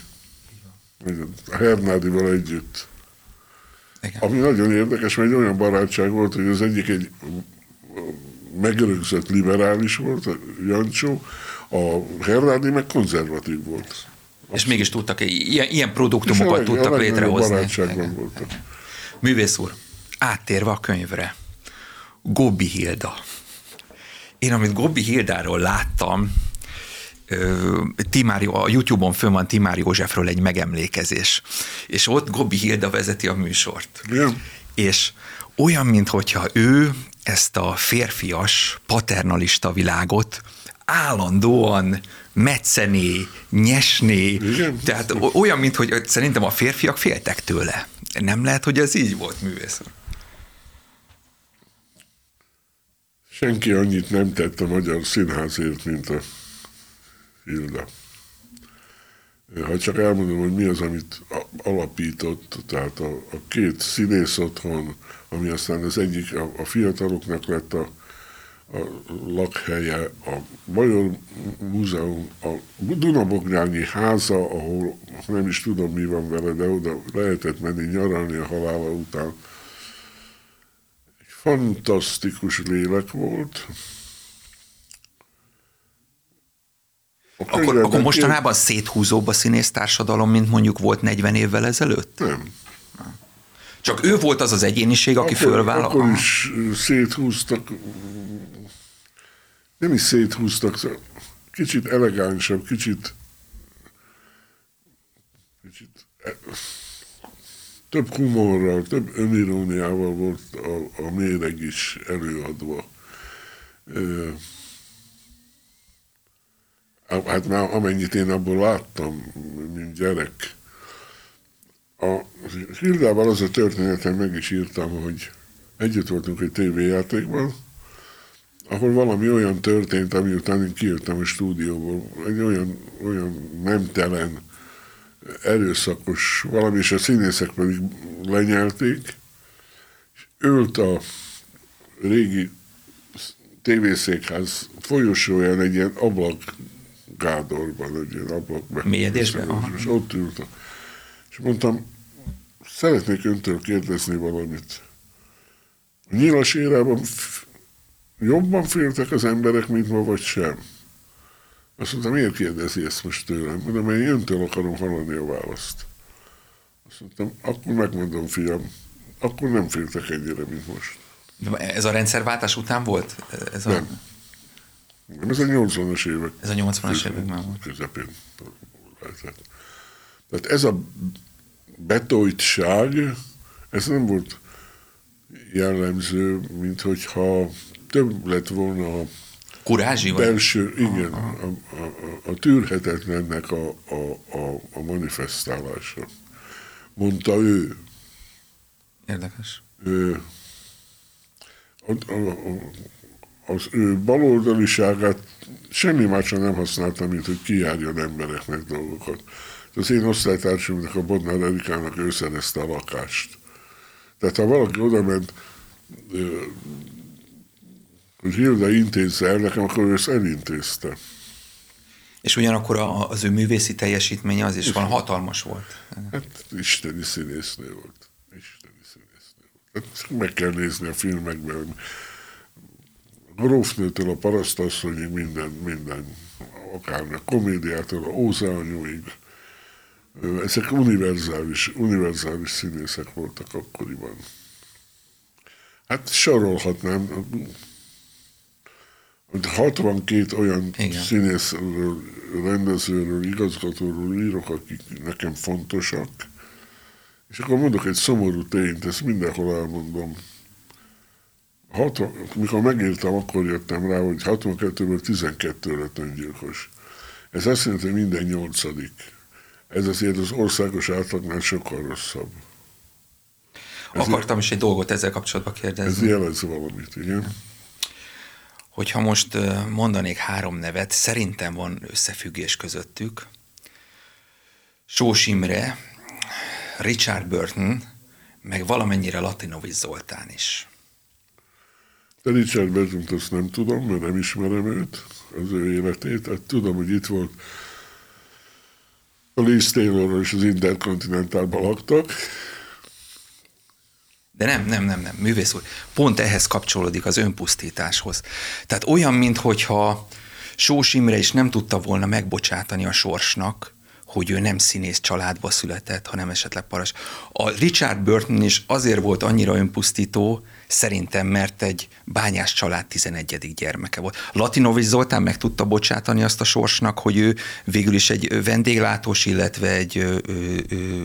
A Hernádival együtt. Igen. Ami nagyon érdekes, mert egy olyan barátság volt, hogy az egyik egy... megrögzött liberális volt Jancsó, a Hernádi meg konzervatív volt. Abszett. És mégis tudtak, ilyen, ilyen produktumokat a tudtak a létrehozni. Barátságban voltak. Művész úr, áttérve a könyvre, Gobbi Hilda. Én, amit Gobbi Hildáról láttam, Timár, a YouTube-on fönn van Timár Józsefről egy megemlékezés, és ott Gobbi Hilda vezeti a műsort. Igen. És olyan, minthogyha ő ezt a férfias, paternalista világot állandóan meccené, nyesné, igen, tehát o- olyan, mint hogy szerintem a férfiak féltek tőle. Nem lehet, hogy ez így volt, művész? Senki annyit nem tett a magyar színházért, mint a Hilda. Ha csak elmondom, hogy mi az, amit alapított, tehát a, a két színész otthon, ami aztán az egyik a, a fiataloknak lett a, a lakhelye, a Bajor Múzeum, a Dunabognyányi háza, ahol nem is tudom, mi van vele, de oda lehetett menni nyaralni a halála után. Egy fantasztikus lélek volt. Akkor, akkor mostanában én... széthúzóbb a színésztársadalom, mint mondjuk volt negyven évvel ezelőtt? Nem. Csak ő volt az az egyéniség, aki akkor, fölvállal? Akkor is széthúztak, nem is széthúztak, kicsit elegánsabb, kicsit, kicsit több humorral, több öniróniával volt a, a méreg is előadva. Hát már amennyit én abból láttam, mint gyerek. A, Hildával az a történetem, meg is írtam, hogy együtt voltunk egy tévéjátékban, ahol valami olyan történt, ami után én kijöttem a stúdióból, egy olyan, olyan nemtelen, erőszakos valami, és a színészek pedig lenyelték, és ölt a régi tévészékház folyosóján egy ilyen ablak gádorban, egy ilyen ablakban. Mélyedésben? És ott ültem. És mondtam, szeretnék öntől kérdezni valamit. A nyilas érában jobban féltek az emberek, mint ma, vagy sem? Azt mondta, miért kérdezi ezt most tőlem? Mondom, én öntől akarom hallani a választ. Azt mondtam, akkor megmondom, fiam, akkor nem féltek ennyire, mint most. De ez a rendszerváltás után volt? Ez a... Nem. Nem. Ez a nyolcvanas évek. Ez a nyolcvanas évek már volt. Közepén. Tehát ez a betojtság, ez nem volt jellemző, mint hogyha több lett volna a kurázsi belső, vagy? Igen, a, a, a, a tűrhetetlennek a, a, a, a manifestálása. Mondta ő. Érdekes. Ő, a, a, az ő baloldaliságát semmi másra nem használta, mint hogy kijárjon embereknek dolgokat. Az én osztálytársamnak, a Bodnár Erikának ő szerezte a lakást. Tehát ha valaki odament, hogy Hilda intézze el nekem, akkor ő ezt elintézte. És ugyanakkor a, az ő művészi teljesítménye az is van, hatalmas volt. Hát isteni színésznő volt. Isteni színésznő volt. Hát meg kell nézni a filmekben. A grófnőtől a parasztasszonyig minden, minden, akárnak komédiától, a ózeanyúig. Ezek univerzális, univerzális színészek voltak akkoriban. Hát sorolhatnám, hatvankét olyan igen. Színészről, rendezőről, igazgatóról írok, akik nekem fontosak. És akkor mondok egy szomorú tényt, ezt mindenhol elmondom. hatvan, mikor megírtam, akkor jöttem rá, hogy hatvankettőből tizenkettő lett öngyilkos. Ez azt jelenti, hogy minden nyolcadik. Ez azért az országos átlagnál sokkal rosszabb. Ez Akartam is egy dolgot ezzel kapcsolatban kérdezni. Ez jelez valamit, igen. Hogyha most mondanék három nevet, szerintem van összefüggés közöttük. Sós Imre, Richard Burton, meg valamennyire Latinovits Zoltán is. De Richard Burtont azt nem tudom, mert nem ismerem őt, az ő életét. Hát tudom, hogy itt volt a Liz Taylorról és az Interkontinentálban laktak. De nem, nem, nem, nem, művész úr. Pont ehhez kapcsolódik az önpusztításhoz. Tehát olyan, minthogyha Sós Imre is nem tudta volna megbocsátani a sorsnak, hogy ő nem színész családba született, hanem esetleg paras. A Richard Burton is azért volt annyira önpusztító, szerintem, mert egy bányás család tizenegyedik gyermeke volt. Latinovits Zoltán meg tudta bocsátani azt a sorsnak, hogy ő végül is egy vendéglátós, illetve egy ö, ö,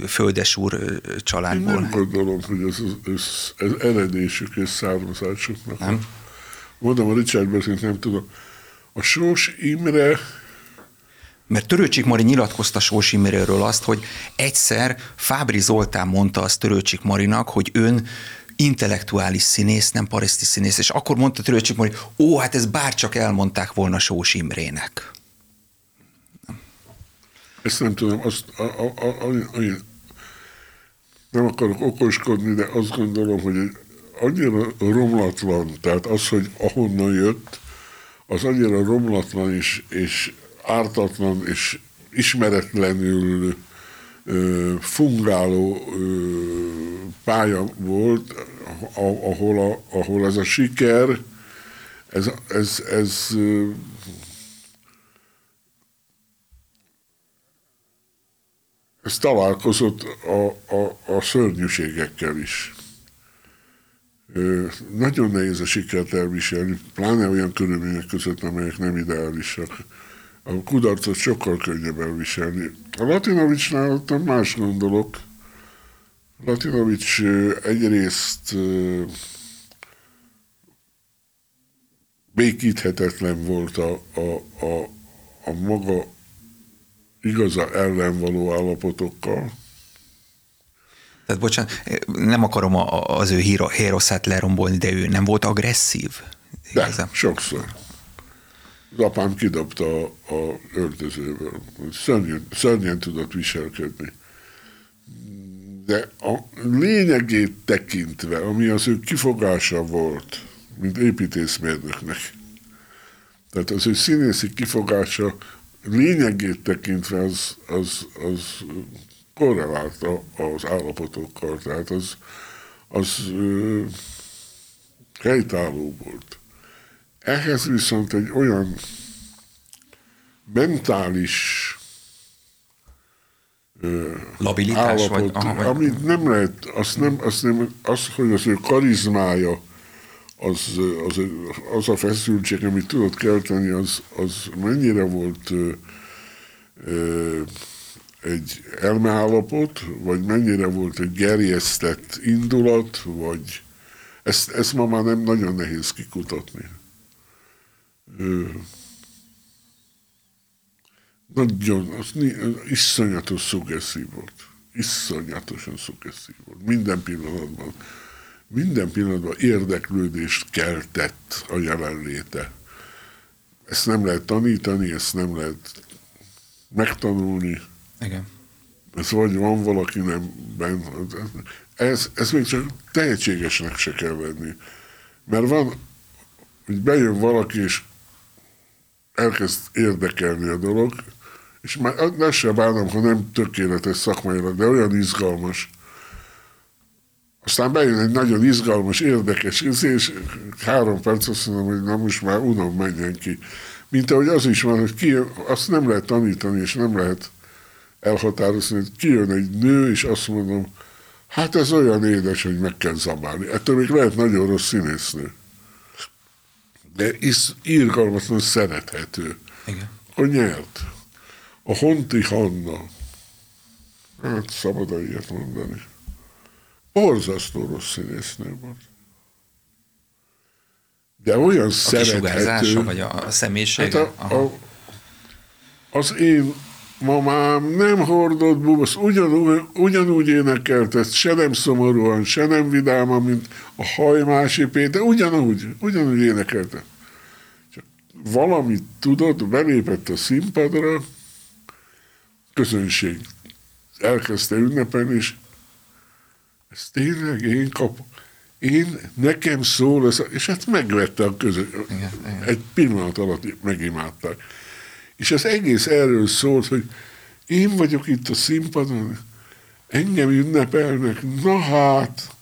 földes úr családból. Én nem gondolom, hogy ez az eredésük és származásuknak. Nem? Mondom, a Richard Burton nem tudom. A Sós Imre... Mert Törőcsik Mari nyilatkozta Sós Imréről azt, hogy egyszer Fábry Zoltán mondta azt Törőcsik Marinak, hogy ön intellektuális színész, nem paraszti színész, és akkor mondta Törőcsik Mari, ó, hát ez bárcsak elmondták volna Sós Imrének. Ezt nem tudom, azt, a, a, a, a, én nem akarok okoskodni, de azt gondolom, hogy annyira romlatlan, tehát az, hogy ahonnan jött, az annyira romlatlan is, és ártatlan és ismeretlenül ö, fungáló ö, pálya volt, ahol, a, ahol ez a siker, ez, ez, ez ö, ez találkozott a, a, a szörnyűségekkel is. Ö, nagyon nehéz a sikert elviselni, pláne olyan körülmények között, amelyek nem ideálisak. A kudarcot sokkal könnyebb elviselni. A Latinovicsnál ott más gondolok. Latinovics egyrészt békíthetetlen volt a, a, a, a maga igaza ellen való állapotokkal. Tehát bocsánat, nem akarom a, az ő híro, héroszát lerombolni, de ő nem volt agresszív? Igazán? De, sokszor. Az apám kidobta a, a öltözőből. Szörnyen, szörnyen tudott viselkedni. De a lényegét tekintve, ami az ő kifogása volt, mint építészmérnöknek, tehát az ő színészi kifogása lényegét tekintve az, az, az korrelálta az állapotokkal, tehát az, az helytálló volt. Ehhez viszont egy olyan mentális labilitás állapot, vagy, aha, amit nem lehet, azt nem, azt nem, az, hogy az ő karizmája, az, az, az a feszültség, amit tudott kelteni, az, az mennyire volt ö, ö, egy elmeállapot, vagy mennyire volt egy gerjesztett indulat, vagy ezt, ezt ma már nem nagyon nehéz kikutatni. Ö, Nagyon, az iszonyatos szuggesztív volt. Iszonyatosan szuggesztív volt. Minden pillanatban, minden pillanatban érdeklődést keltett a jelenléte. Ezt nem lehet tanítani, ezt nem lehet megtanulni. Igen. Ez vagy van valaki nem benne. Ez, ez még csak tehetségesnek se kell venni. Mert van, hogy bejön valaki és elkezd érdekelni a dolog, és már ne se bánom, ha nem tökéletes szakmailag, de olyan izgalmas. Aztán bejön egy nagyon izgalmas, érdekes izé, és három perc azt mondom, hogy na most már unom, menjen ki. Mint ahogy az is van, hogy kijön, azt nem lehet tanítani, és nem lehet elhatározni, hogy kijön egy nő, és azt mondom, hát ez olyan édes, hogy meg kell zabálni. Ettől még lehet nagyon rossz színésznő. De irgalmatlan szerethető. Igen. Akkor nyert. A Honti Hanna. Hát szabad-e ilyet mondani. Borzasztó rossz színésznő volt. De olyan a szerethető. A vagy a, a személyisége? Hát a, a, az én mamám nem hordott bubosz. Ugyanúgy, ugyanúgy énekelt ezt, se nem szomorúan, se nem vidáman, mint a Hajnóczy Péter. Ugyanúgy, ugyanúgy énekelte. Csak valamit tudott, belépett a színpadra, közönség elkezdte ünnepelni, és ez tényleg én kapom. Én, nekem szól, ez, és hát megvette a közönség. Igen, igen. Egy pillanat alatt megimádták. És az egész erről szólt, hogy én vagyok itt a színpadon, engem ünnepelnek, na hát,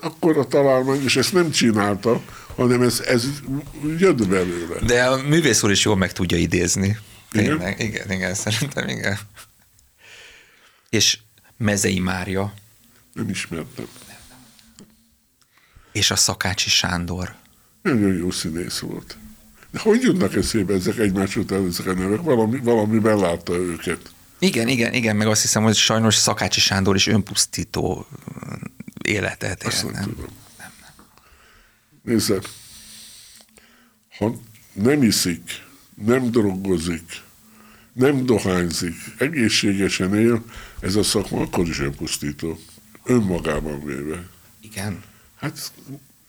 akkora találmány, és ezt nem csinálta, hanem ez, ez jött belőle. De a művész úr is jól meg tudja idézni. Tényleg. Igen? Igen, igen, szerintem igen. És Mezei Mária. Nem ismertem. És a Szakácsi Sándor. Nagyon jó színész volt. De hogy jutnak eszébe ezek egymás után ezek a nevek? Valami, valamiben látta őket. Igen, igen, igen, meg azt hiszem, hogy sajnos Szakácsi Sándor is önpusztító életet él. Azt nem, nem tudom. Nem, nem. Nézze, ha nem iszik, nem drogozik, nem dohányzik, egészségesen él, ez a szakma akkor is önpusztító. Önmagában véve. Igen. Hát...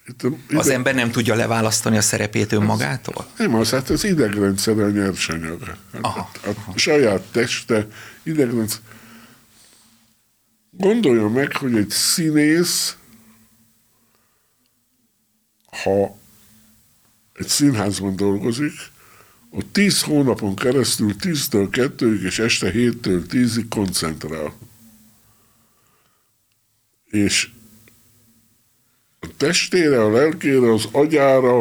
Itt, ide... Az ember nem tudja leválasztani a szerepét önmagától? Nem az, hát az idegrendszer a nyersanyag. Hát aha, a, a aha. saját teste, idegrendszer. Gondolja meg, hogy egy színész, ha egy színházban dolgozik, ott tíz hónapon keresztül tíztől kettőig és este héttől tízig koncentrál. És a testére, a lelkére, az agyára,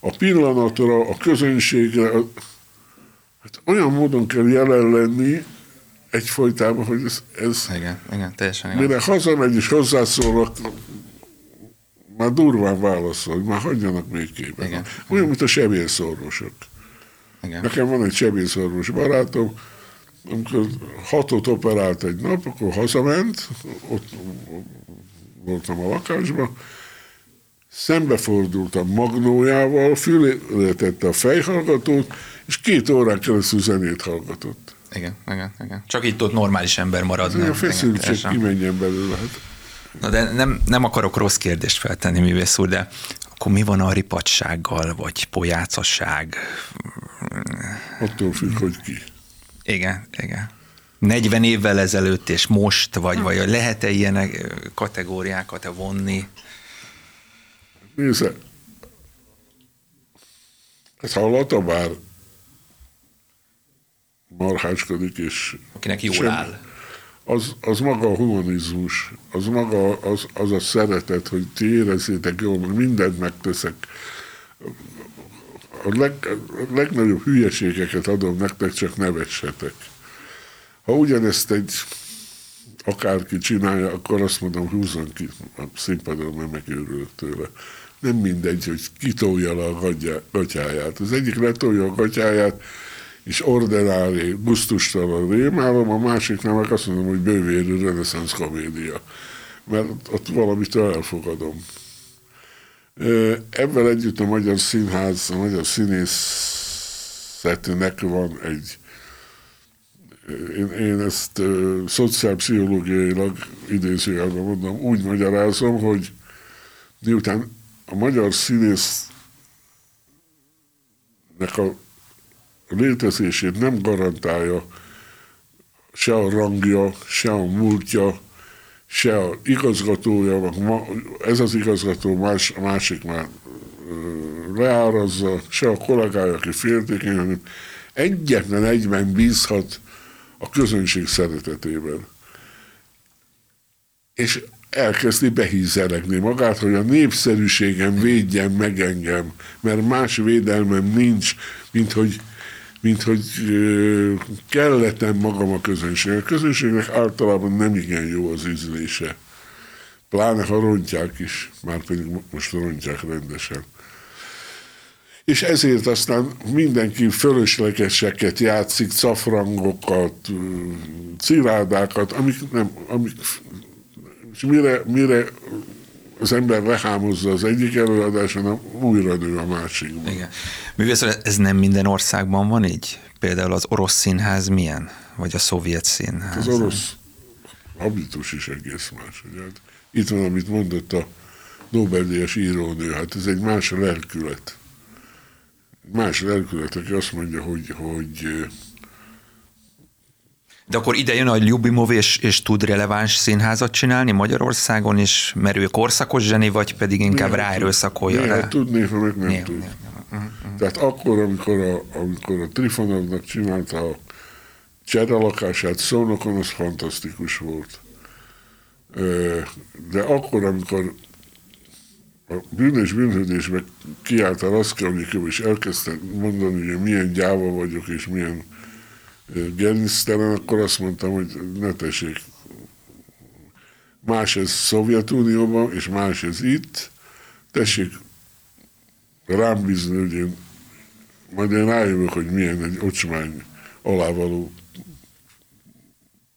a pillanatra, a közönségre. Hát olyan módon kell jelen lenni egyfolytában, hogy ez... ez igen, igen, teljesen igaz. Mire hazamegy és hozzászólnak, már durván válaszol, hogy már hagyjanak végképpen. Olyan, igen. Mint a sebészorvosok. Igen. Nekem van egy sebészorvos barátom, amikor hatot operált egy nap, akkor hazament, ott voltam a lakásban, szembefordult a magnójával, fülre tette a fejhallgatót, és két órán keresztül zenét hallgatott. Igen, igen, igen. Csak itt ott normális ember marad. A feszültség kimenjen belőle. Na de nem, nem akarok rossz kérdést feltenni, művész úr, de akkor mi van a ripacsággal, vagy pojácasság? Attól függ, hogy ki. Igen, igen. negyven évvel ezelőtt és most, vagy, vagy lehet-e ilyen kategóriákat vonni? Nézze, ezt hallotta már, marhácskodik, és... Akinek jól sem, áll. Az, az maga a humanizmus, az maga az, az a szeretet, hogy ti érezzétek jól, meg mindent megteszek. A, leg, a legnagyobb hülyeségeket adom nektek, csak nevetsetek. Ha ugyanezt egy akárki csinálja, akkor azt mondom, húzzon ki a színpadon, mert megőrülök tőle. Nem mindegy, hogy kitolja le a gatyáját. Az egyik letolja a gatyáját, és ordinári, gusztustalan rémálom, a másiknál meg azt mondom, hogy bővérű reneszánsz komédia. Mert ott valamitől elfogadom. Ebben együtt a Magyar Színház, a Magyar Színészetnek van egy... Én, én ezt ö, szociálpszichológiailag idézőjelben mondom, úgy magyarázom, hogy miután a magyar színésznek a létezését nem garantálja se a rangja, se a múltja, se a igazgatója, ez az igazgató, más, a másik már ö, leárazza, se a kollégája, aki féltékeny, hanem egyetlen egyben bízhat a közönség szeretetében. És elkezdi behízelegni magát, hogy a népszerűségem védjen meg engem, mert más védelmem nincs, mint hogy, mint hogy kelletem magam a közönségnek. A közönségnek általában nem igen jó az ízlése. Pláne, ha rontják is, már pedig most rontják rendesen. És ezért aztán mindenki fölöslegeseket játszik, cafrangokat, cirádákat, amik nem, amik, és mire, mire az ember lehámozza az egyik előadásán, újra nő a másikban. Igen. Művész, ez nem minden országban van így? Például az orosz színház milyen? Vagy a szovjet színház? Az orosz habitus is egész más. Ugye? Itt van, amit mondott a Nobel-díjas írónő, hát ez egy más lelkület. Más lelkület, aki azt mondja, hogy, hogy... De akkor ide jön a Ljubimov, és, és tud releváns színházat csinálni Magyarországon is, mert ő korszakos zseni, vagy pedig inkább néha, ráerőszakolja néha, rá? Néha tud, néha meg nem néha, tud. Néha, néha. Uh-huh. Tehát akkor, amikor a, amikor a Trifonovnak csinálta a cserelakását Szónokon, az fantasztikus volt. De akkor, amikor a Bűn és bűnhődésben kiállt a Raszkevnikov, és elkezdte mondani, hogy milyen gyáva vagyok, és milyen gerinctelen, akkor azt mondtam, hogy ne tessék. Más ez Szovjetunióban, és más ez itt. Tessék rám bízni, hogy én, majd én rájövök, hogy milyen egy ocsmány alávaló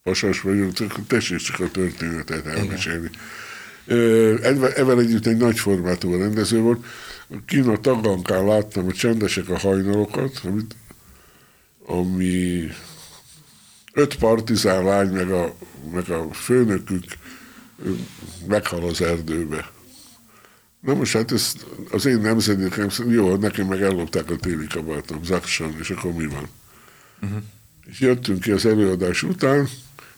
pasas vagyok, tessék csak a történetet elmesélni. Evel együtt egy nagy formátú rendező volt. Kína Tagankán láttam a Csendesek a hajnalokat, amit, ami öt partizán lány, meg a, meg a főnökük meghal az erdőbe. Na most hát ezt az én nemzedékem, jó, nekem meg ellopták a téli kabátom, Zakson, és akkor mi van? Uh-huh. És jöttünk ki az előadás után,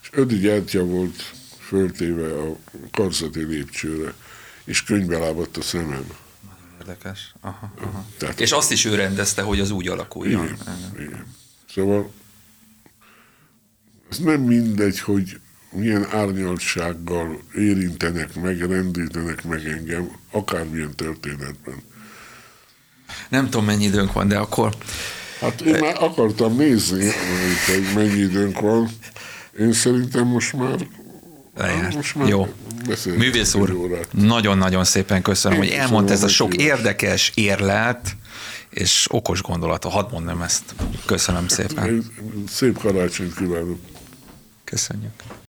és Ödi gyertya volt föltéve a karzati lépcsőre, és könyvbe lábadt a szemem. Érdekes. Aha, aha. Tehát, és azt is ő rendezte, hogy az úgy alakuljon. Igen, igen. Szóval ez nem mindegy, hogy milyen árnyaltsággal érintenek meg, rendítenek meg engem, akármilyen történetben. Nem tudom, mennyi időnk van, de akkor... Hát én már akartam nézni, hogy mennyi időnk van. Én szerintem most már Lejárt. Jó. Művész úr, nagyon-nagyon szépen köszönöm, én hogy elmondta ezt a sok éves. Érdekes, érlelt és okos gondolata. Hadd mondom ezt. Köszönöm szépen. Szép karácsonyt kívánok. Köszönjük.